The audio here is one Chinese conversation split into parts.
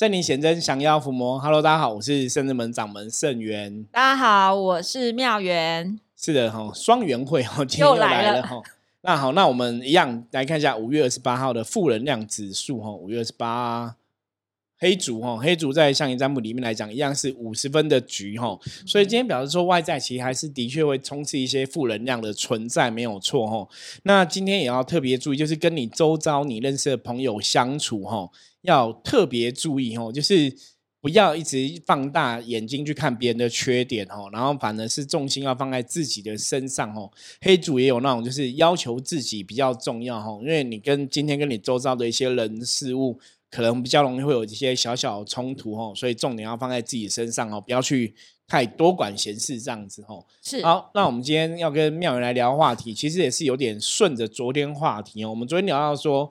圣灵显真，降妖伏魔。Hello， 大家好，我是圣真门掌门圣元。大家好，我是妙元。是的哈，双元会哦，今天又来了哈。那好，那我们一样来看一下5月28号的负能量指数哈。5月28黑竹哈，黑竹在象棋占卜里面来讲，一样是50分的局哈。所以今天表示说，外在其实还是的确会充斥一些负能量的存在，没有错哈。那今天也要特别注意，就是跟你周遭你认识的朋友相处哈。要特别注意哦，就是不要一直放大眼睛去看别人的缺点哦，然后反而是重心要放在自己的身上哦。黑主也有那种就是要求自己比较重要哦，因为你今天跟你周遭的一些人事物，可能比较容易会有一些小小冲突哦，所以重点要放在自己身上哦，不要去太多管闲事这样子哦。是。好，那我们今天要跟妙元来聊话题，其实也是有点顺着昨天话题哦，我们昨天聊到说。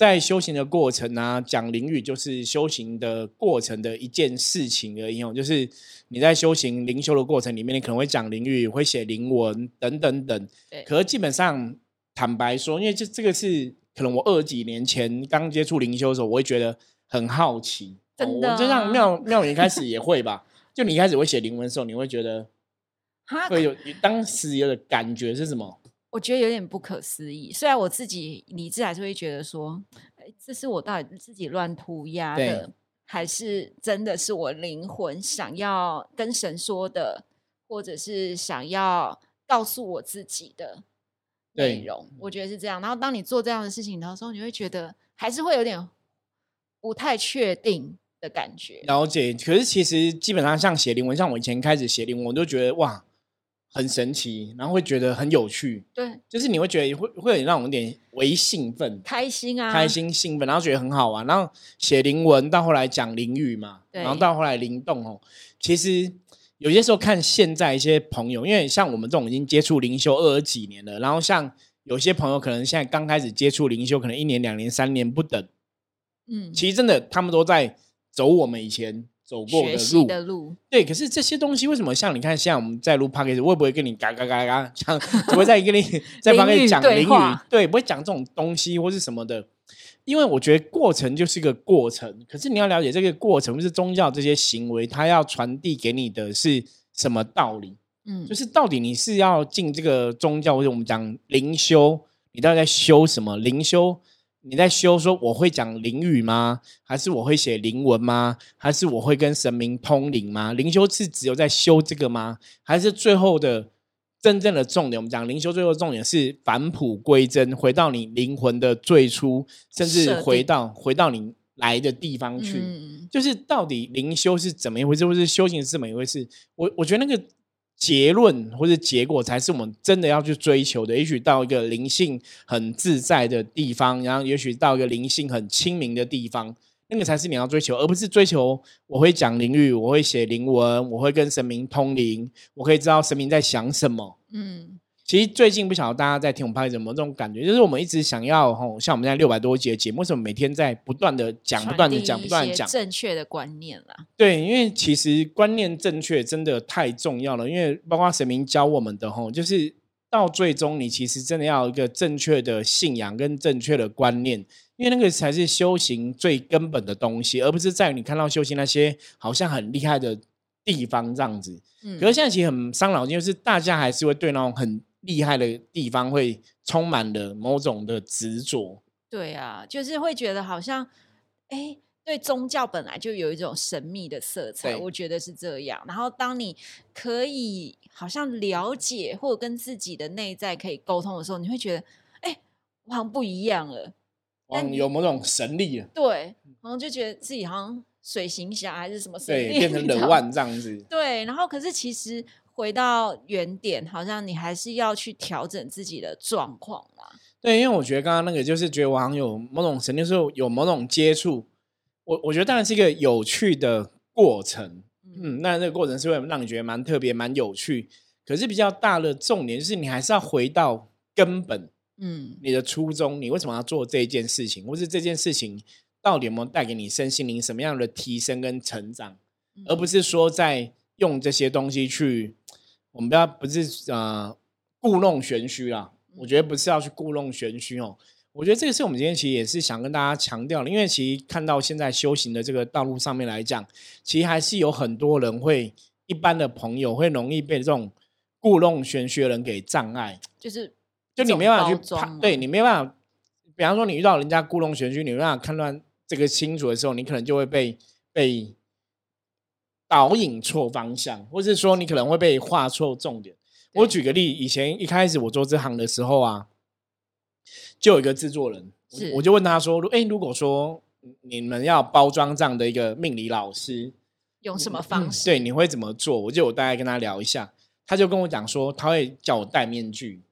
在修行的过程啊，讲灵语就是修行的过程的一件事情而已哦。就是你在修行灵修的过程里面，你可能会讲灵语，会写灵文等等等。可是基本上坦白说，因为这个是可能我20几年前刚接触灵修的时候，我会觉得很好奇。真的、啊，我就像妙元开始也会吧？就你开始会写灵文的时候，你会觉得会有当时有的感觉是什么？我觉得有点不可思议，虽然我自己理智还是会觉得说，这是我到底自己乱涂鸦的，还是真的是我灵魂想要跟神说的，或者是想要告诉我自己的内容？我觉得是这样。然后当你做这样的事情的时候，你会觉得还是会有点不太确定的感觉。了解。可是其实基本上像写灵文，像我以前开始写灵文，我就觉得哇。很神奇，然后会觉得很有趣，对，就是你会觉得会让我有点微兴奋，开心啊，开心兴奋，然后觉得很好玩，然后写灵文到后来讲灵语嘛，然后到后来灵动哦。其实有些时候看现在一些朋友，因为像我们这种已经接触灵修20几年了，然后像有些朋友可能现在刚开始接触灵修，可能1年、2年、3年不等，嗯，其实真的他们都在走我们以前。走过的 路，对，可是这些东西为什么像你看，现在我们在录 podcast， 我也不会跟你嘎嘎嘎嘎讲，不会再跟你在 podcast 讲灵语，对，不会讲这种东西或是什么的，因为我觉得过程就是一个过程，可是你要了解这个过程，就是宗教这些行为，它要传递给你的是什么道理？嗯，就是到底你是要进这个宗教，或者我们讲灵修，你到底在修什么？灵修。你在修说我会讲灵语吗？还是我会写灵文吗？还是我会跟神明通灵吗？灵修是只有在修这个吗？还是最后的真正的重点？我们讲灵修最后的重点是返璞归真，回到你灵魂的最初，甚至回到你来的地方去。就是到底灵修是怎么一回事，或是修行是怎么一回事？我觉得那个结论或是结果才是我们真的要去追求的，也许到一个灵性很自在的地方，然后也许到一个灵性很清明的地方，那个才是你要追求，而不是追求我会讲灵语，我会写灵文，我会跟神明通灵，我可以知道神明在想什么。嗯，其实最近不晓得大家在听我们拍什么，这种感觉就是我们一直想要像我们现在600多集的节目，为什么每天在不断的讲不断的讲不断的讲正确的观念啦？对，因为其实观念正确真的太重要了，因为包括神明教我们的就是到最终你其实真的要有一个正确的信仰跟正确的观念，因为那个才是修行最根本的东西，而不是在你看到修行那些好像很厉害的地方这样子。可是现在其实很伤脑筋，就是大家还是会对那种很厉害的地方会充满了某种的执着。对啊，就是会觉得好像对宗教本来就有一种神秘的色彩，我觉得是这样。然后当你可以好像了解或者跟自己的内在可以沟通的时候，你会觉得我好像不一样了，有某种神力了。对，然后就觉得自己好像水行侠还是什么神力，对，变成冷万这样子。对，然后可是其实回到原点，好像你还是要去调整自己的状况嘛。对，因为我觉得刚刚那个就是觉得我好像有某种神，就是有某种接触。我觉得当然是一个有趣的过程，那这个过程是会让你觉得蛮特别、蛮有趣。可是比较大的重点就是，你还是要回到根本，你的初衷，你为什么要做这件事情，或是这件事情到底有没有带给你身心灵什么样的提升跟成长，而不是说在用这些东西去。我们不是故弄玄虚啦，我觉得不是要去故弄玄虚哦。我觉得这个是我们今天其实也是想跟大家强调的，因为其实看到现在修行的这个道路上面来讲，其实还是有很多人会，一般的朋友会容易被这种故弄玄虚的人给障碍，就你没办法去判，对，你没办法，比方说你遇到人家故弄玄虚，你没办法判断这个清楚的时候，你可能就会被导引错方向，或是说你可能会被画错重点。我举个例，以前一开始我做这行的时候啊，就有一个制作人，我就问他说，如果说你们要包装这样的一个命理老师用什么方式，对，你会怎么做？我就有大概跟他聊一下，他就跟我讲说他会叫我戴面具。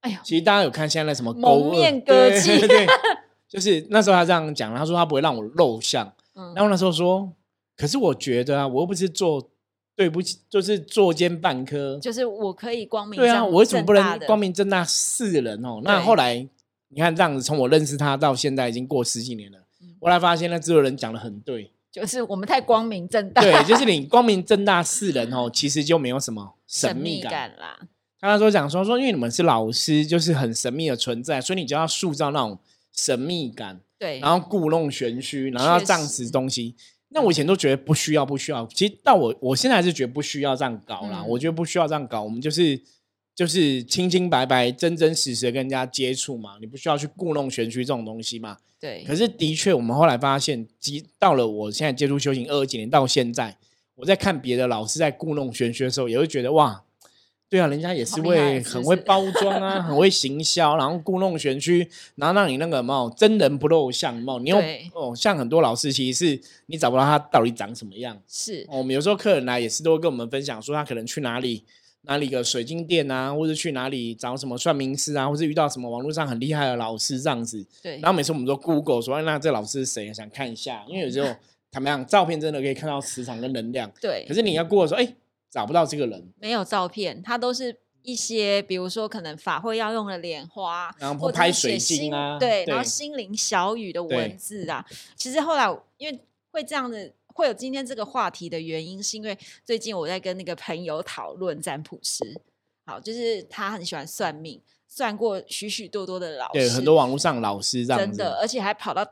哎呦，其实大家有看现在什么蒙面歌姬，对，就是那时候他这样讲，他说他不会让我露相，然后那时候说可是我觉得啊，我又不是做对不起，就是作奸犯科，就是我可以光明正大的，对啊，我为什么不能光明正大示人哦？那后来你看这样子，从我认识他到现在已经过十几年了，我才发现那制作人讲的很对，就是我们太光明正大，对，就是你光明正大示人哦，其实就没有什么神秘感啦。他说讲说因为你们是老师，就是很神秘的存在，所以你就要塑造那种神秘感，对，然后故弄玄虚，然后要仗持东西。那我以前都觉得不需要，其实到我现在还是觉得不需要这样搞啦，我觉得不需要这样搞，我们就是清清白白真真实实跟人家接触嘛，你不需要去故弄玄虚这种东西嘛，对。可是的确我们后来发现，到了我现在接触修行20几年到现在，我在看别的老师在故弄玄虚的时候，也会觉得哇，对啊，人家也是会很会包装啊，很会行销，然后故弄玄虚，然后让你那个嘛真人不露相貌，你又像很多老师其实是你找不到他到底长什么样，是我们有时候客人来也是都会跟我们分享说他可能去哪里个水晶店啊，或者去哪里找什么算命师啊，或者遇到什么网络上很厉害的老师这样子，对。然后每次我们都 Google 说那这老师是谁，想看一下，因为有时候坦白讲照片真的可以看到磁场跟能量，对。可是你要 Google 说找不到这个人，没有照片，他都是一些比如说可能法会要用的莲花，然后拍水晶啊，对，然后心灵小语的文字啊。其实后来因为会这样的，会有今天这个话题的原因，是因为最近我在跟那个朋友讨论占卜师，好，就是他很喜欢算命，算过许许多多的老师，对，很多网络上老师这样子，真的，而且还跑到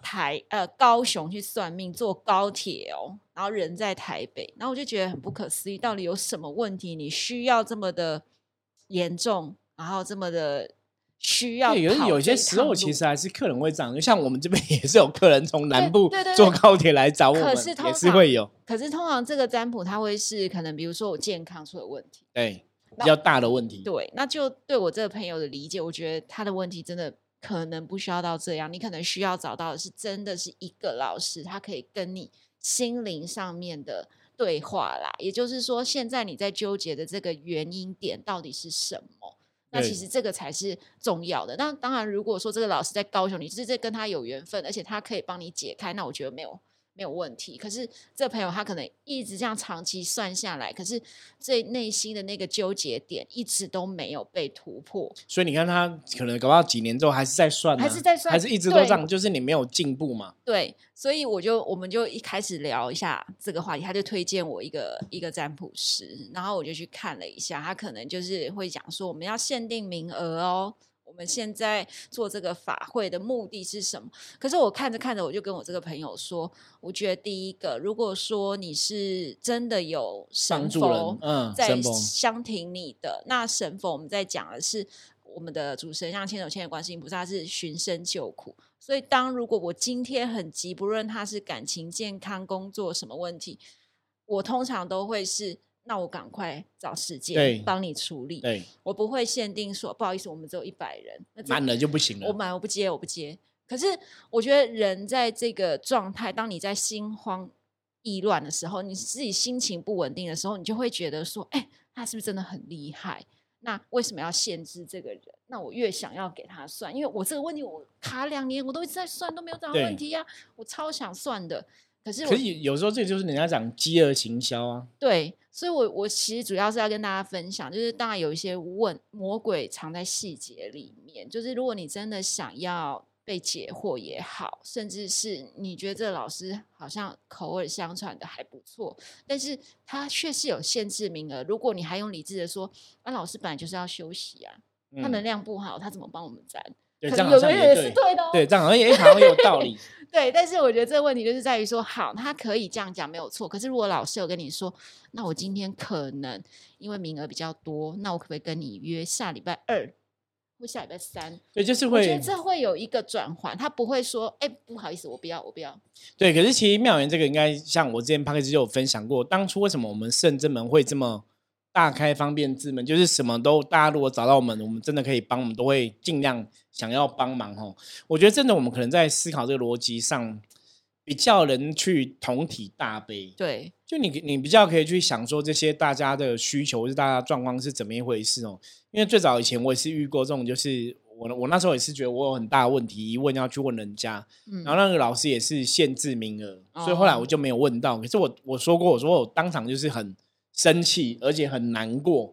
高雄去算命，坐高铁哦，然后人在台北，然后我就觉得很不可思议，到底有什么问题你需要这么的严重，然后这么的需要跑这一趟路？有些时候其实还是客人会这样，像我们这边也是有客人从南部坐高铁来找我们，也是会有。可是通常这个占卜它会是可能比如说我健康出了问题，对，比较大的问题，对，那就对我这个朋友的理解，我觉得他的问题真的可能不需要到这样，你可能需要找到的是真的是一个老师，他可以跟你心灵上面的对话啦，也就是说现在你在纠结的这个原因点到底是什么，那其实这个才是重要的。那当然如果说这个老师在高雄，你就是跟他有缘分，而且他可以帮你解开，那我觉得没有问题。可是这朋友他可能一直这样长期算下来，可是最内心的那个纠结点一直都没有被突破，所以你看他可能搞到几年之后还是在算，还是一直都这样，就是你没有进步嘛，对。所以我们就一开始聊一下这个话题，他就推荐我一个占卜师，然后我就去看了一下，他可能就是会讲说我们要限定名额哦，我们现在做这个法会的目的是什么？可是我看着看着，我就跟我这个朋友说，我觉得第一个，如果说你是真的有神佛在相挺你的，那神佛我们在讲的是我们的主神像千手千眼观世音菩萨，他是寻声救苦。所以如果我今天很急，不论他是感情、健康、工作什么问题，我通常都会是，那我赶快找时间帮你处理，对，我不会限定说不好意思我们只有100人，满了就不行了，我不接。可是我觉得人在这个状态，当你在心慌意乱的时候，你自己心情不稳定的时候，你就会觉得说他是不是真的很厉害，那为什么要限制这个人？那我越想要给他算，因为我这个问题我卡2年我都一直在算，都没有找到问题啊，我超想算的。可是有时候这个就是人家讲饥饿行销啊，对。所以我其实主要是要跟大家分享，就是当然有一些魔鬼藏在细节里面，就是如果你真的想要被解惑也好，甚至是你觉得这个老师好像口耳相传的还不错，但是他确实有限制名额，如果你还用理智的说老师本来就是要休息啊，他能量不好他怎么帮我们占，可能有的人也是对的哦，对，这样好像也好像有道理。对，但是我觉得这个问题就是在于说，好，他可以这样讲没有错，可是如果老师有跟你说，那我今天可能因为名额比较多，那我可不可以跟你约下礼拜2或下礼拜3？对，就是会，我觉得这会有一个转换，他不会说，哎，不好意思，我不要。对，可是其实妙缘这个应该像我之前 Podcast 就有分享过，当初为什么我们圣真门会这么大开方便之门，就是什么都大家如果找到我们，我们真的可以帮，我们都会尽量想要帮忙哦。我觉得真的我们可能在思考这个逻辑上比较能去同体大悲，对，就 你比较可以去想说这些大家的需求是大家状况是怎么一回事哦。因为最早以前我也是遇过这种，就是我那时候也是觉得我有很大的问题，一问要去问人家，然后那个老师也是限制名额，所以后来我就没有问到。可是我说过，我说我当场就是很生气而且很难过，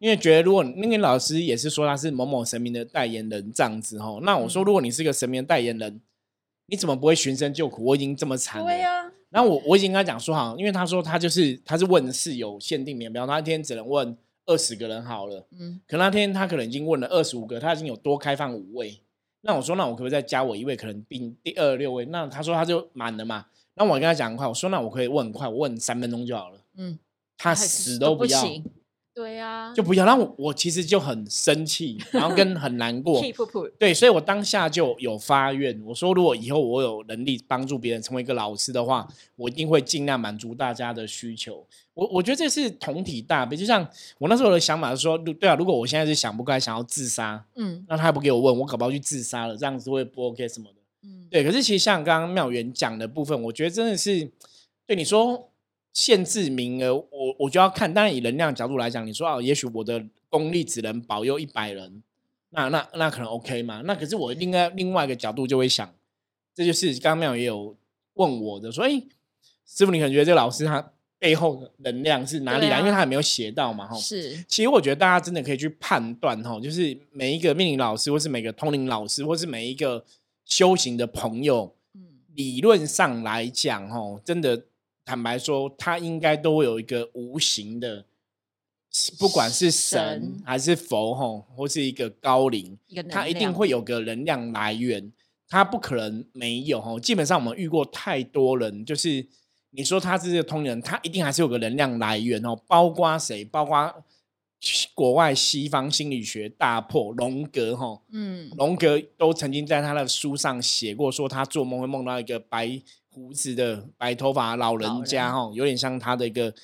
因为觉得如果那个老师也是说他是某某神明的代言人这样子，那我说如果你是个神明的代言人，你怎么不会寻声救苦？我已经这么惨了，对啊。然后我已经跟他讲说好，因为他说他是问是有限定名额，他那天只能问20个人好了，可那天他可能已经问了25个，他已经有多开放5位。那我说那我可不可以再加我1位，可能第26位？那他说他就满了嘛。那我跟他讲很快，我说那我可以问很快，我问3分钟就好了。他死都不要，对啊，就不要。然后我其实就很生气，然后跟很难过对，所以我当下就有发愿，我说如果以后我有能力帮助别人成为一个老师的话，我一定会尽量满足大家的需求。我觉得这是同体大悲。就像我那时候的想法是说，对啊，如果我现在是想不开想要自杀，那他不给我问，我搞不好去自杀了，这样子会不 OK 什么的，对。可是其实像刚刚妙缘讲的部分，我觉得真的是对你说限制名额，我就要看。当然以能量角度来讲，你说也许我的功力只能保佑100人，那可能 OK 嘛。那可是我另外一个角度就会想，这就是刚刚妙也有问我的，所以师傅你可能觉得这个老师他背后的能量是哪里来，因为他也没有写到嘛。是，其实我觉得大家真的可以去判断，就是每一个命理老师或是每个通灵老师或是每一个修行的朋友，理论上来讲真的坦白说，他应该都会有一个无形的，不管是神还是佛或是一个高灵，他一定会有个能量来源，他不可能没有。基本上我们遇过太多人，就是你说他是通人，他一定还是有个能量来源，包括谁？包括国外西方心理学大破荣格，荣格都曾经在他的书上写过，说他做梦会梦到一个白胡子的白头发老人家，有点像他的一个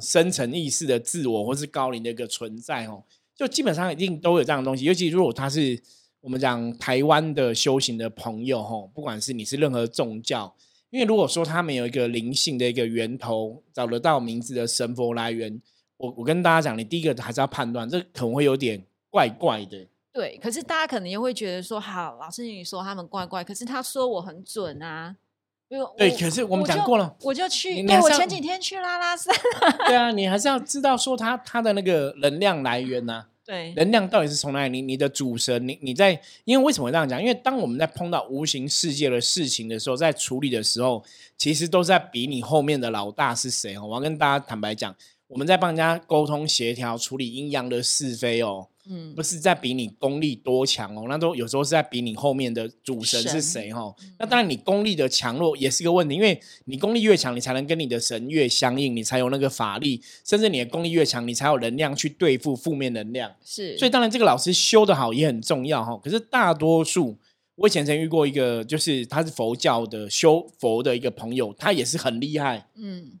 深层意识的自我或是高龄的一个存在，就基本上一定都有这样的东西。尤其如果他是我们讲台湾的修行的朋友，不管是你是任何宗教，因为如果说他们有一个灵性的一个源头，找得到名字的神佛来源，我跟大家讲，你第一个还是要判断，这可能会有点怪怪的。对，可是大家可能又会觉得说，好，老师你说他们怪怪，可是他说我很准啊。对，可是我们讲过了，我就去。对，我前几天去拉拉山。对啊，你还是要知道说他的那个能量来源啊。对，能量到底是从哪里？你的主神，你在，因为为什么这样讲？因为当我们在碰到无形世界的事情的时候，在处理的时候，其实都是在比你后面的老大是谁。我要跟大家坦白讲，我们在帮人家沟通协调、处理阴阳的是非不是在比你功力多强那都有时候是在比你后面的主神是谁那当然你功力的强弱也是个问题，因为你功力越强，你才能跟你的神越相应，你才有那个法力，甚至你的功力越强，你才有能量去对付负面能量。是，所以当然这个老师修得好也很重要可是大多数，我以前曾遇过一个，就是他是佛教的修佛的一个朋友，他也是很厉害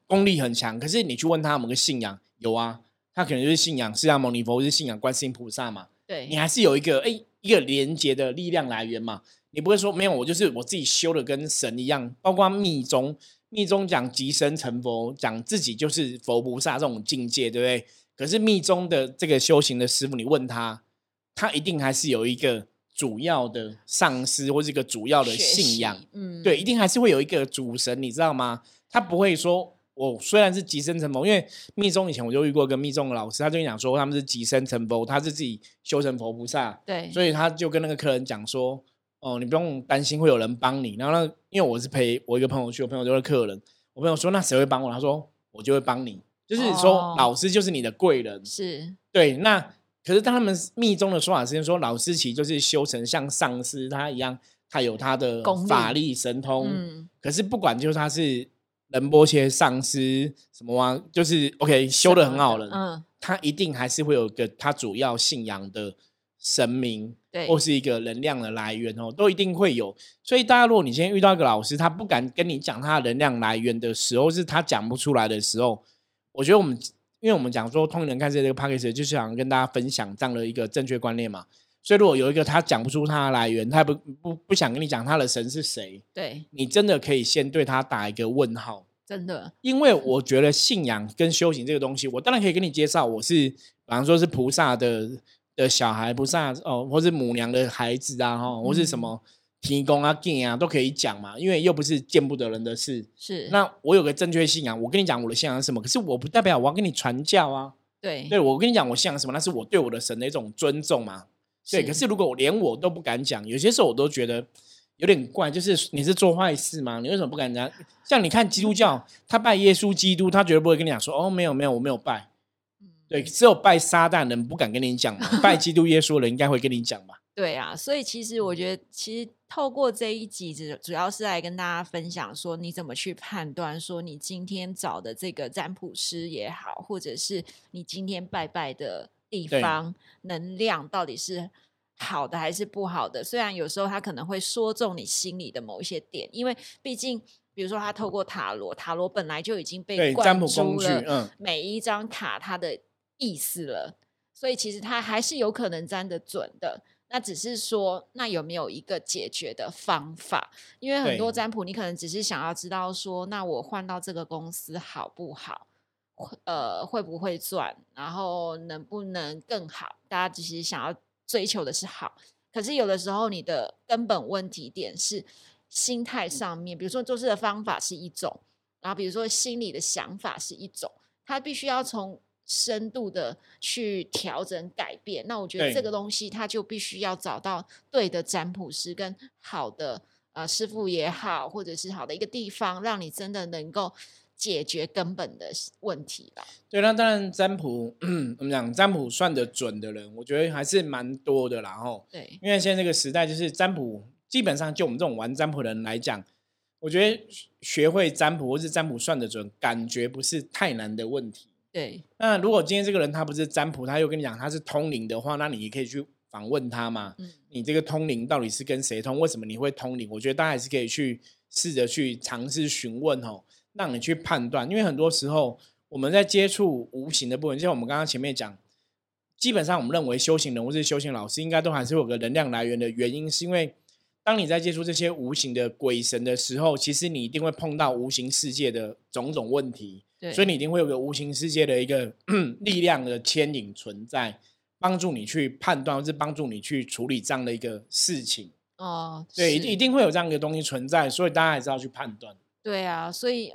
功力很强，可是你去问他某个信仰，有啊，他可能就是信仰释迦牟尼佛，或是信仰观世音菩萨嘛。对，你还是有一个一个连接的力量来源嘛。你不会说没有，我就是我自己修的跟神一样。包括密宗，密宗讲即身成佛，讲自己就是佛菩萨这种境界，对不对？可是密宗的这个修行的师父，你问他，他一定还是有一个主要的上师或是一个主要的信仰对，一定还是会有一个主神，你知道吗？他不会说我虽然是即身成佛，因为密宗以前我就遇过一个密宗的老师，他就讲说他们是即身成佛，他是自己修成佛菩萨。对，所以他就跟那个客人讲说你不用担心会有人帮你。然后因为我是陪我一个朋友去，我朋友就是客人，我朋友说那谁会帮我，他说我就会帮你，就是说老师就是你的贵人。是，对，那可是他们密宗的说法是说，老师其实就是修成像上师他一样，他有他的法力神通。可是不管就是他是仁波切上师什么啊，就是 OK 修得很好了，他一定还是会有一个他主要信仰的神明，对，或是一个能量的来源哦，都一定会有。所以大家如果你今天遇到一个老师，他不敢跟你讲他的能量来源的时候，是他讲不出来的时候，我觉得我们因为我们讲说通灵人看世界这个 podcast 就是想跟大家分享这样的一个正确观念嘛。所以如果有一个他讲不出他的来源，他不想跟你讲他的神是谁，对，你真的可以先对他打一个问号，真的。因为我觉得信仰跟修行这个东西，我当然可以跟你介绍我是比方说是菩萨的小孩，菩萨哦，或是母娘的孩子啊，或是什么天公啊、囝啊，都可以讲嘛，因为又不是见不得人的事。是，那我有个正确信仰，我跟你讲我的信仰是什么，可是我不代表我要跟你传教啊。对，对我跟你讲我信仰什么，那是我对我的神的一种尊重嘛。对，可是如果连我都不敢讲，有些时候我都觉得有点怪，就是你是做坏事吗？你为什么不敢讲？像你看基督教，他拜耶稣基督，他绝对不会跟你讲说哦，没有没有，我没有拜。对，只有拜撒旦人不敢跟你讲嘛，拜基督耶稣人应该会跟你讲吧。对啊，所以其实我觉得，其实透过这一集，主要是来跟大家分享说，你怎么去判断说你今天找的这个占卜师也好，或者是你今天拜拜的地方能量到底是好的还是不好的。虽然有时候他可能会说中你心里的某一些点，因为毕竟比如说他透过塔罗本来就已经被灌输了每一张卡他的意思了，所以其实他还是有可能占得准的，那只是说那有没有一个解决的方法。因为很多占卜你可能只是想要知道说那我换到这个公司好不好，会不会赚，然后能不能更好，大家其实想要追求的是好。可是有的时候你的根本问题点是心态上面，比如说做事的方法是一种，然后比如说心理的想法是一种，他必须要从深度的去调整改变。那我觉得这个东西他就必须要找到对的占卜师跟好的师傅也好，或者是好的一个地方，让你真的能够解决根本的问题吧。对，那当然占卜我们讲占卜算得准的人，我觉得还是蛮多的啦。对，因为现在这个时代就是占卜基本上就我们这种玩占卜的人来讲，我觉得学会占卜或是占卜算得准感觉不是太难的问题。对，那如果今天这个人他不是占卜，他又跟你讲他是通灵的话，那你也可以去访问他嘛。你这个通灵到底是跟谁通，为什么你会通灵，我觉得大家还是可以去试着去尝试询问让你去判断。因为很多时候我们在接触无形的部分，就像我们刚刚前面讲，基本上我们认为修行人或是修行老师应该都还是有个能量来源的原因，是因为当你在接触这些无形的鬼神的时候，其实你一定会碰到无形世界的种种问题，所以你一定会有个无形世界的一个力量的牵引存在，帮助你去判断或是帮助你去处理这样的一个事情。哦，对，一定会有这样的东西存在，所以大家还是要去判断。对啊，所以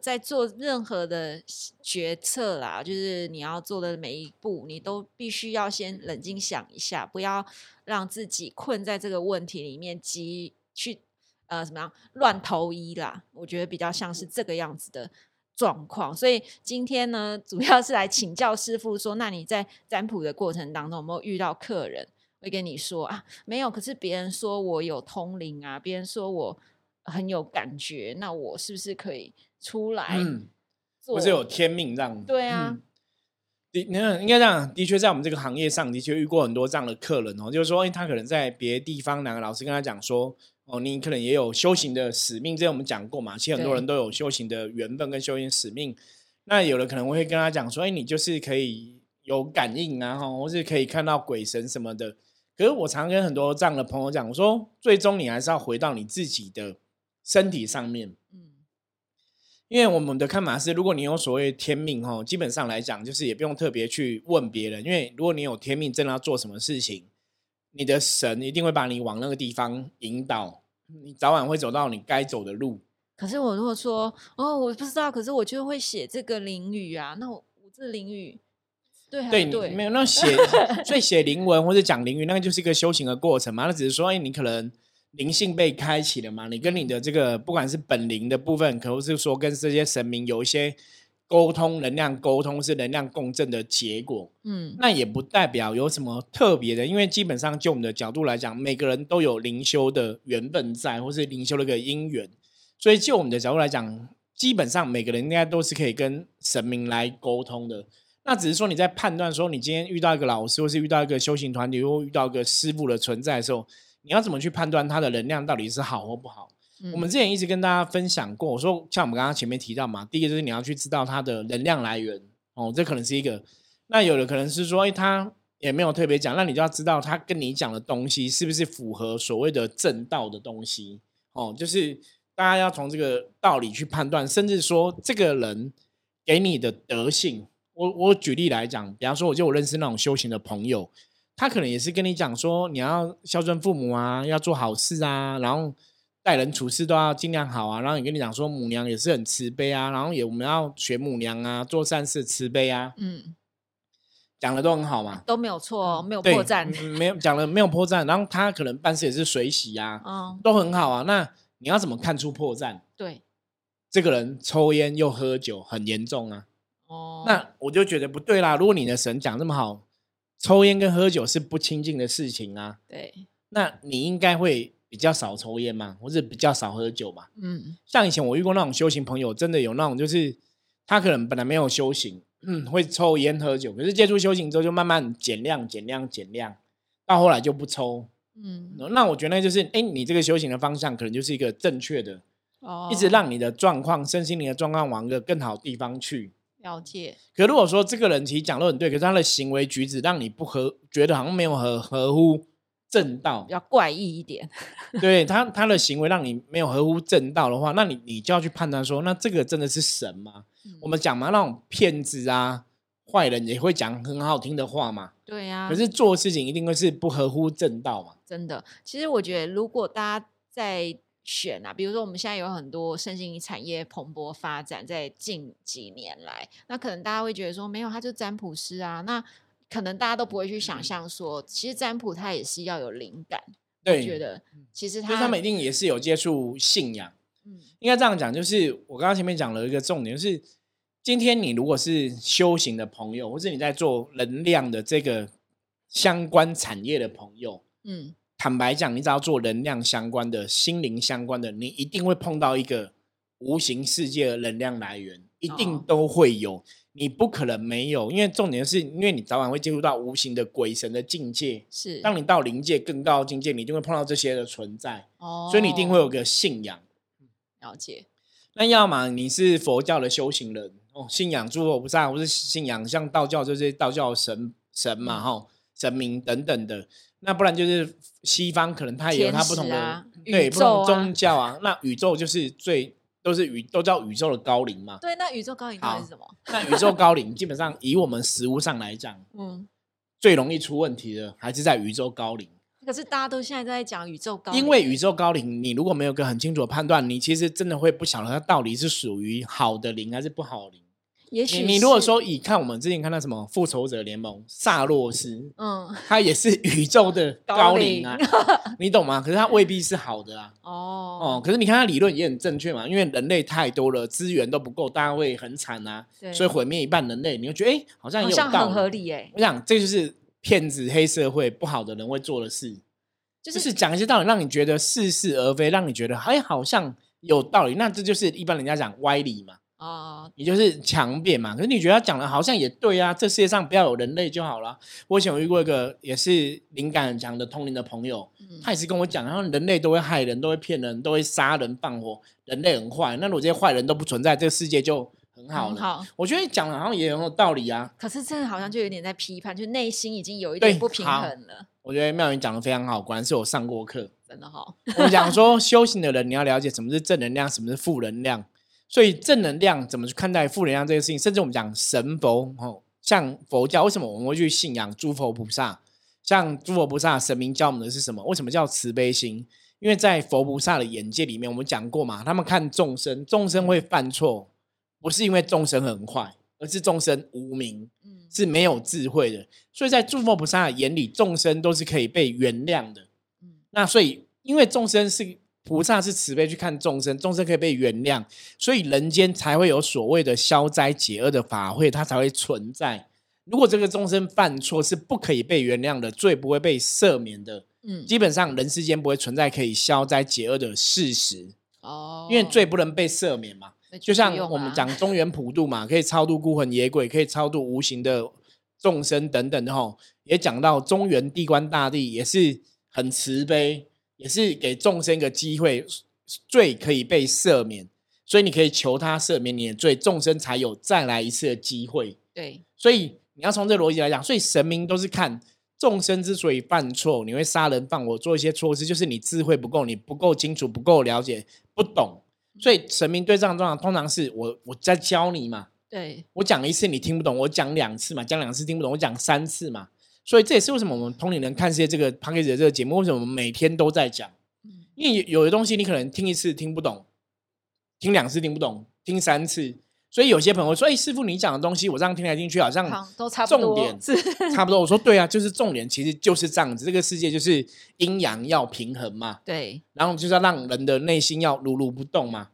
在做任何的决策啦，就是你要做的每一步你都必须要先冷静想一下，不要让自己困在这个问题里面急去怎么样乱投医啦，我觉得比较像是这个样子的状况。所以今天呢，主要是来请教师傅说，那你在占卜的过程当中有没有遇到客人会跟你说啊没有，可是别人说我有通灵啊，别人说我很有感觉，那我是不是可以出来做，或是有天命这样。对啊，应该这样，的确在我们这个行业上的确遇过很多这样的客人就是说他可能在别的地方哪个老师跟他讲说你可能也有修行的使命，这我们讲过嘛，其实很多人都有修行的缘分跟修行使命。那有的可能会跟他讲说你就是可以有感应啊，或是可以看到鬼神什么的。可是我常跟很多这样的朋友讲，我说最终你还是要回到你自己的身体上面。因为我们的看法是，如果你有所谓天命基本上来讲就是也不用特别去问别人，因为如果你有天命真的要做什么事情，你的神一定会把你往那个地方引导，你早晚会走到你该走的路。可是我如果说我不知道，可是我就会写这个灵语啊，那我这灵语对没有那写所以写灵文或者讲灵语那就是一个修行的过程嘛，那只是说你可能灵性被开启了嘛，你跟你的这个不管是本灵的部分，可能是说跟这些神明有一些沟通能量沟通是能量共振的结果，嗯，那也不代表有什么特别的，因为基本上就我们的角度来讲，每个人都有灵修的缘分在，或是灵修的一个因缘，所以就我们的角度来讲，基本上每个人应该都是可以跟神明来沟通的。那只是说你在判断说你今天遇到一个老师，或是遇到一个修行团体，或遇到一个师父的存在的时候，你要怎么去判断他的能量到底是好或不好。我们之前一直跟大家分享过，我说像我们刚刚前面提到嘛，第一个就是你要去知道它的能量来源哦，这可能是一个，那有的可能是说他也没有特别讲，那你就要知道他跟你讲的东西是不是符合所谓的正道的东西哦，就是大家要从这个道理去判断，甚至说这个人给你的德性，我举例来讲，比方说我认识那种修行的朋友，他可能也是跟你讲说你要孝顺父母啊，要做好事啊，然后待人处事都要尽量好啊，然后也跟你讲说母娘也是很慈悲啊，然后也我们要学母娘啊，做善事慈悲啊，嗯，讲的都很好嘛，都没有错哦，没有破绽，没有讲的没有破绽，然后他可能办事也是随喜啊，哦，都很好啊，那你要怎么看出破绽？对，这个人抽烟又喝酒很严重啊，哦，那我就觉得不对啦，如果你的神讲这么好，抽烟跟喝酒是不清净的事情啊，对，那你应该会比较少抽烟嘛，或者比较少喝酒嘛，嗯，像以前我遇过那种修行朋友，真的有那种就是他可能本来没有修行，嗯，会抽烟喝酒，可是接触修行之后就慢慢减量，到后来就不抽，嗯，那我觉得那就是你这个修行的方向可能就是一个正确的，哦，一直让你的状况身心灵的状况往一个更好的地方去。了解。可如果说这个人其实讲得很对，可是他的行为举止让你不合，觉得好像没有合乎正道，比较怪异一点对，他的行为让你没有合乎正道的话，那你就要去判断说那这个真的是神吗？嗯，我们讲嘛，那种骗子啊坏人也会讲很好听的话嘛，对啊，可是做事情一定会是不合乎正道嘛。真的，其实我觉得如果大家在选啊，比如说我们现在有很多身心灵产业蓬勃发展，在近几年来，那可能大家会觉得说没有，他就占卜师啊，那可能大家都不会去想象说其实占卜它也是要有灵感。对，我觉得其实他们一定也是有接触信仰，嗯，应该这样讲，就是我刚刚前面讲了一个重点，就是今天你如果是修行的朋友，或是你在做能量的这个相关产业的朋友，嗯，坦白讲，你只要做能量相关的心灵相关的，你一定会碰到一个无形世界的能量来源，一定都会有，哦，你不可能没有，因为重点是因为你早晚会接触到无形的鬼神的境界，是当你到灵界更高的境界，你一定会碰到这些的存在，哦，所以你一定会有个信仰。了解。那要么你是佛教的修行人，哦，信仰诸佛菩萨，或是信仰像道教这些道教神嘛，嗯，神明等等的，那不然就是西方可能它也有它不同的，啊，对，啊，不同宗教啊，那宇宙就是最都叫宇宙的高龄嘛。对，那宇宙高龄到底是什么？那宇宙高龄基本上以我们实务上来讲，嗯，最容易出问题的还是在宇宙高龄。可是大家都现在都在讲宇宙高龄，因为宇宙高龄你如果没有个很清楚的判断，你其实真的会不晓得它到底是属于好的灵还是不好的灵。也许 你如果说以看我们之前看到什么复仇者联盟萨洛斯，嗯，他也是宇宙的高龄啊你懂吗？可是他未必是好的啊，哦，可是你看他理论也很正确嘛，因为人类太多了，资源都不够，大家会很惨啊，所以毁灭一半人类，你就觉得好像也有道理，好像很合理我想这就是骗子黑社会不好的人会做的事，就是讲一些道理让你觉得似是而非，让你觉得好像有道理，那这就是一般人家讲歪理嘛，你就是强辩嘛，可是你觉得他讲的好像也对啊，这世界上不要有人类就好了。我以前有遇过一个也是灵感很强的通灵的朋友，他也是跟我讲，然后人类都会害人，都会骗人，都会杀人放火，人类很坏，那如果这些坏人都不存在，这个世界就很好了，好，我觉得讲的好像也很有道理啊，可是这好像就有点在批判，就内心已经有一点不平衡了。我觉得妙云讲的非常好，果然是我上过课，真的好我们讲说修行的人你要了解什么是正能量，什么是负能量，所以正能量怎么去看待负能量这个事情，甚至我们讲神佛，像佛教为什么我们会去信仰诸佛菩萨，像诸佛菩萨神明教我们的是什么，为什么叫慈悲心，因为在佛菩萨的眼界里面，我们讲过嘛，他们看众生，众生会犯错不是因为众生很坏，而是众生无明，是没有智慧的，所以在诸佛菩萨的眼里，众生都是可以被原谅的，那所以因为众生是菩萨是慈悲去看众生，众生可以被原谅，所以人间才会有所谓的消灾解厄的法会，它才会存在。如果这个众生犯错是不可以被原谅的，罪不会被赦免的，基本上人世间不会存在可以消灾解厄的事实，因为罪不能被赦免嘛。就像我们讲中原普渡嘛，可以超度孤魂野鬼，可以超度无形的众生等等的吼，也讲到中原地官大帝也是很慈悲，也是给众生一个机会，罪可以被赦免，所以你可以求他赦免你的罪，众生才有再来一次的机会。对，所以你要从这逻辑来讲，所以神明都是看众生之所以犯错，你会杀人放火做一些错事，就是你智慧不够，你不够清楚，不够了解，不懂。所以神明对这样状况通常是我在教你嘛，对，我讲一次你听不懂，我讲两次嘛，讲两次听不懂，我讲三次嘛。所以这也是为什么我们通灵人看世界这个 Podcast 的这个节目为什么我们每天都在讲，因为有的东西你可能听一次听不懂，听两次听不懂，听三次，所以有些朋友说哎，师傅你讲的东西我这样听来听去好像都差不多，重点差不多，我说对啊，就是重点其实就是这样子，这个世界就是阴阳要平衡嘛，对，然后就是要让人的内心要如如不动嘛，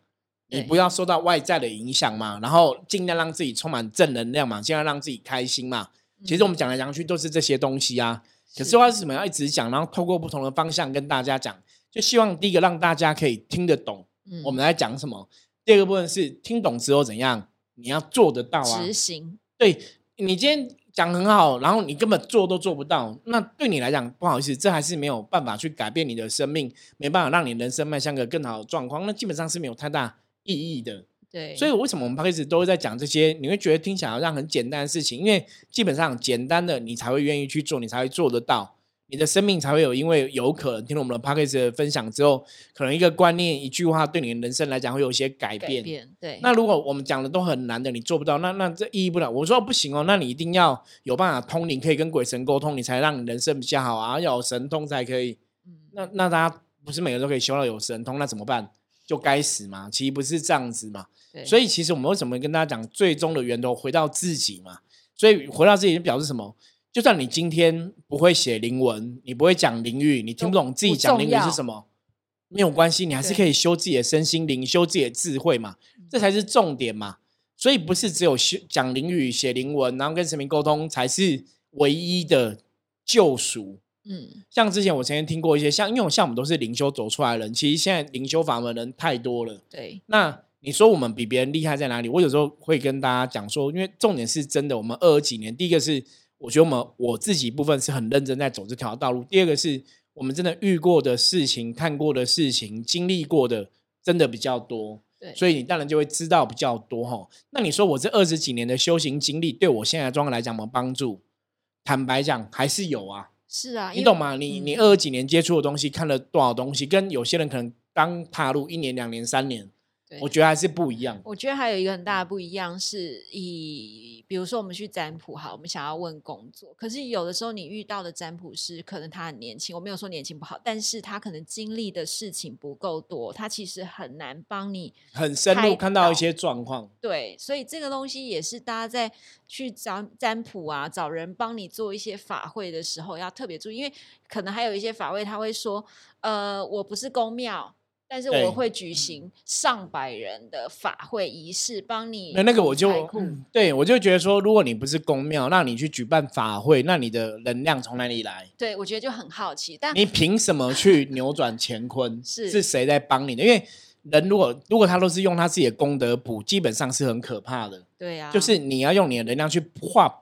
你不要受到外在的影响嘛，然后尽量让自己充满正能量嘛，尽量让自己开心嘛，其实我们讲来讲去都是这些东西啊，可是为什么要一直讲，然后透过不同的方向跟大家讲，就希望第一个让大家可以听得懂我们在讲什么，第二个部分是听懂之后怎样你要做得到啊，执行，对，你今天讲很好，然后你根本做都做不到，那对你来讲不好意思，这还是没有办法去改变你的生命，没办法让你人生迈向个更好的状况，那基本上是没有太大意义的。对，所以为什么我们 Podcast 都会在讲这些，你会觉得听起来好像很简单的事情，因为基本上简单的你才会愿意去做，你才会做得到，你的生命才会有，因为有可能听了我们的 Podcast 的分享之后，可能一个观念一句话对你的人生来讲会有一些改变。对，那如果我们讲的都很难的你做不到，那这意义不了，我说不行哦，那你一定要有办法通灵，可以跟鬼神沟通，你才让你人生比较好啊，要有神通才可以那大家不是每个人都可以修到有神通，那怎么办，就该死嘛，其实不是这样子嘛。所以其实我们为什么跟大家讲最终的源头回到自己嘛，所以回到自己就表示什么，就算你今天不会写灵文，你不会讲灵语，你听不懂自己讲灵语是什么没有关系，你还是可以修自己的身心灵，修自己的智慧嘛，这才是重点嘛。所以不是只有讲灵语写灵文然后跟神明沟通才是唯一的救赎。像之前我曾经听过一些像，因为像我们都是灵修走出来的人，其实现在灵修法门人太多了。对，那你说我们比别人厉害在哪里？我有时候会跟大家讲说，因为重点是真的，我们2022年，第一个是我觉得我自己部分是很认真在走这条道路，第二个是我们真的遇过的事情、看过的事情、经历过的真的比较多。对，所以你当然就会知道比较多吼。那你说我这20几年的修行经历对我现在的状况来讲有没有帮助？坦白讲还是有啊。是啊，你懂吗？你20几年接触的东西，看了多少东西，跟有些人可能刚踏入1年2年3年，我觉得还是不一样。我觉得还有一个很大的不一样是比如说我们去占卜好，我们想要问工作，可是有的时候你遇到的占卜师可能他很年轻，我没有说年轻不好，但是他可能经历的事情不够多，他其实很难帮你很深入看到一些状况。对，所以这个东西也是大家在去占卜啊，找人帮你做一些法会的时候要特别注意，因为可能还有一些法会他会说我不是公庙，但是我会举行100人的法会仪式帮你。那个我就对，我就觉得说如果你不是公庙，那你去举办法会，那你的能量从哪里来？对，我觉得就很好奇，但你凭什么去扭转乾坤？是谁在帮你的？因为人如果他都是用他自己的功德补，基本上是很可怕的。对啊，就是你要用你的能量去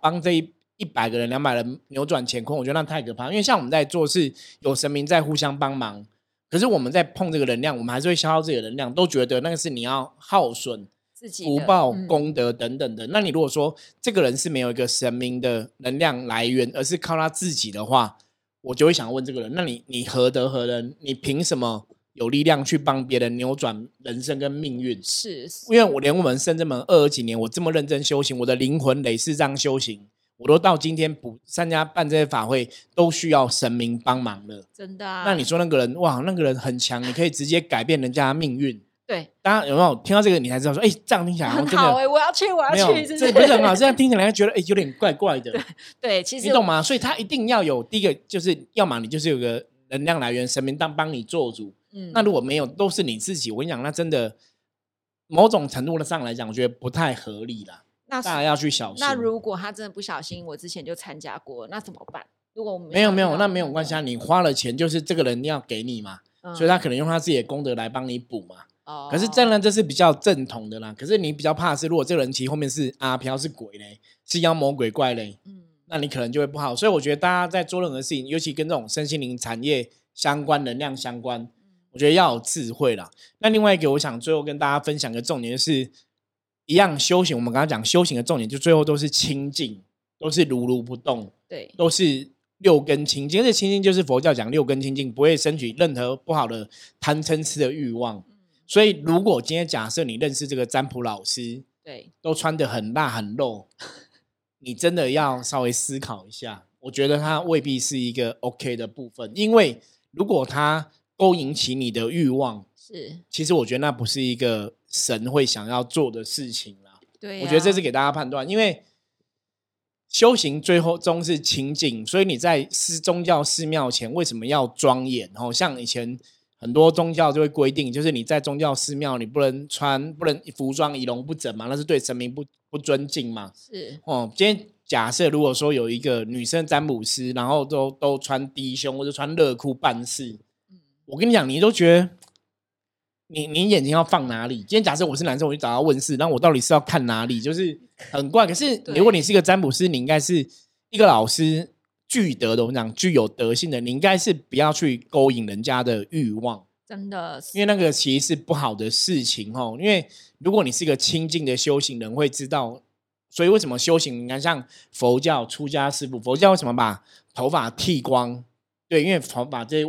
帮这100个人200人扭转乾坤，我觉得那太可怕。因为像我们在做事有神明在互相帮忙，可是我们在碰这个能量，我们还是会消耗自己的能量，都觉得那个是你要耗损自己福报、功德等等的。那你如果说这个人是没有一个神明的能量来源，而是靠他自己的话，我就会想问这个人，那你何德何能？你凭什么有力量去帮别人扭转人生跟命运？是因为我连我们深圳门22几年，我这么认真修行，我的灵魂累世这样修行，我都到今天不参加办这些法会都需要神明帮忙了，真的啊。那你说那个人，哇，那个人很强，你可以直接改变人家的命运。对，大家有没有听到这个你才知道说这样听起来很好我要去这不是很好，这样听起来觉得有点怪怪的。 对，其实你懂吗？所以他一定要有第一个，就是要么你就是有个能量来源，神明当帮你做主，那如果没有都是你自己，我跟你讲那真的某种程度上来讲我觉得不太合理啦，那大家要去小心。那如果他真的不小心，我之前就参加过，那怎么办？如果我们没有那没有关系啊，你花了钱就是这个人要给你嘛，所以他可能用他自己的功德来帮你补嘛。可是当然这是比较正统的啦，可是你比较怕的是如果这个人其实后面是阿飘是鬼嘞，是妖魔鬼怪嘞，那你可能就会不好。所以我觉得大家在做任何事情，尤其跟这种身心灵产业相关能量相关，我觉得要有智慧啦。那另外一个我想最后跟大家分享的重点就是一样修行，我们刚刚讲修行的重点就最后都是清净，都是如如不动，对，都是六根清净。这清净就是佛教讲六根清净，不会升起任何不好的贪嗔痴的欲望。所以如果今天假设你认识这个占卜老师，对，都穿得很辣很肉，你真的要稍微思考一下，我觉得他未必是一个 OK 的部分。因为如果他勾引起你的欲望，是，其实我觉得那不是一个神会想要做的事情啦。对啊，我觉得这是给大家判断，因为修行最后终是清净，所以你在宗教寺庙前为什么要庄严？像以前很多宗教就会规定，就是你在宗教寺庙你不能服装仪容不整嘛，那是对神明 不尊敬嘛。是今天假设如果说有一个女生占卜师，然后 都穿低胸或者穿热裤办事，我跟你讲你都觉得 你眼睛要放哪里？今天假设我是男生，我就找他问事，那我到底是要看哪里？就是很怪。可是如果你是一个占卜师，你应该是一个老师，具德的，我讲具有德性的，你应该是不要去勾引人家的欲望，真的，因为那个其实是不好的事情。因为如果你是一个清净的修行人会知道，所以为什么修行你看像佛教出家师父，佛教为什么把头发剃光？对，因为头发这些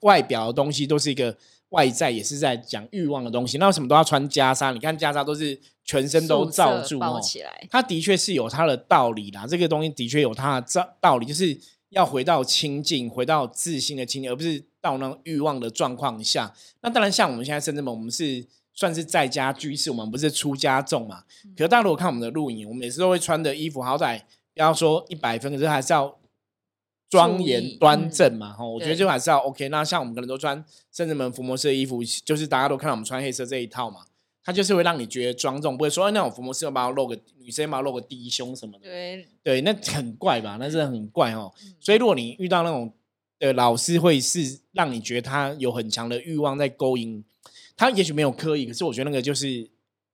外表的东西都是一个外在，也是在讲欲望的东西。那为什么都要穿袈裟？你看袈裟都是全身都罩住，包起来，它的确是有它的道理啦。这个东西的确有它的道理，就是要回到清净，回到自性的清净，而不是到那种欲望的状况下。那当然像我们现在甚至我们是算是在家居士，我们不是出家众嘛。可是大家如果看我们的录影，我们每次都会穿的衣服好歹不要说100分，可是还是要庄严端正嘛，我觉得就还是要 OK。 那像我们可能都穿甚至门伏魔师的衣服，就是大家都看到我们穿黑色这一套嘛，它就是会让你觉得庄重，不会说那种伏魔师要把我露个女生把我露个低胸什么的，对，那很怪吧，那真的很怪所以如果你遇到那种的老师，会是让你觉得他有很强的欲望在勾引，他也许没有刻意，可是我觉得那个就是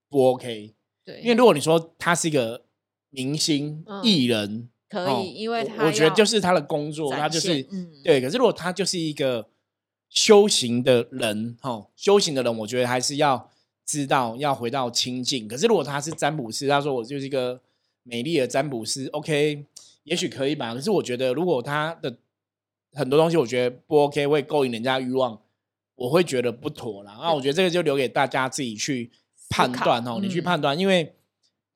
不 OK。 对，因为如果你说他是一个明星艺人可以因为他我觉得就是他的工作，他就是对。可是如果他就是一个修行的人修行的人，我觉得还是要知道要回到清净。可是如果他是占卜师，他说我就是一个美丽的占卜师 OK， 也许可以吧。可是我觉得如果他的很多东西我觉得不 OK， 会勾引人家欲望，我会觉得不妥啦。那我觉得这个就留给大家自己去判断你去判断。因为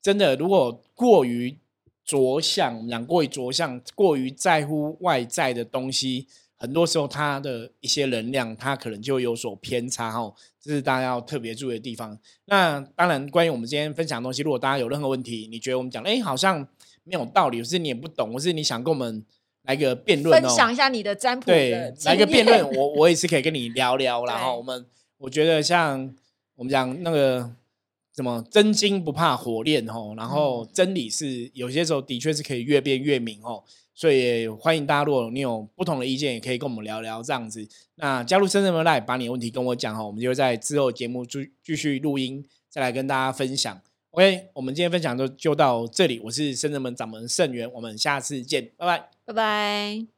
真的如果过于着相，我们讲过于着相，过于在乎外在的东西，很多时候它的一些能量它可能就有所偏差这是大家要特别注意的地方。那当然关于我们今天分享的东西，如果大家有任何问题，你觉得我们讲好像没有道理，或是你也不懂，或是你想跟我们来个辩论分享一下你的占卜的经验，对，来个辩论我也是可以跟你聊聊啦我觉得像我们讲那个什么真金不怕火炼然后真理是有些时候的确是可以越辩越明所以欢迎大家，如果你有不同的意见也可以跟我们聊聊这样子。那加入深圳 Live 把你的问题跟我讲我们就会在之后节目继续录音再来跟大家分享。 OK， 我们今天分享就到这里，我是深圳门掌门盛元，我们下次见，拜拜拜拜。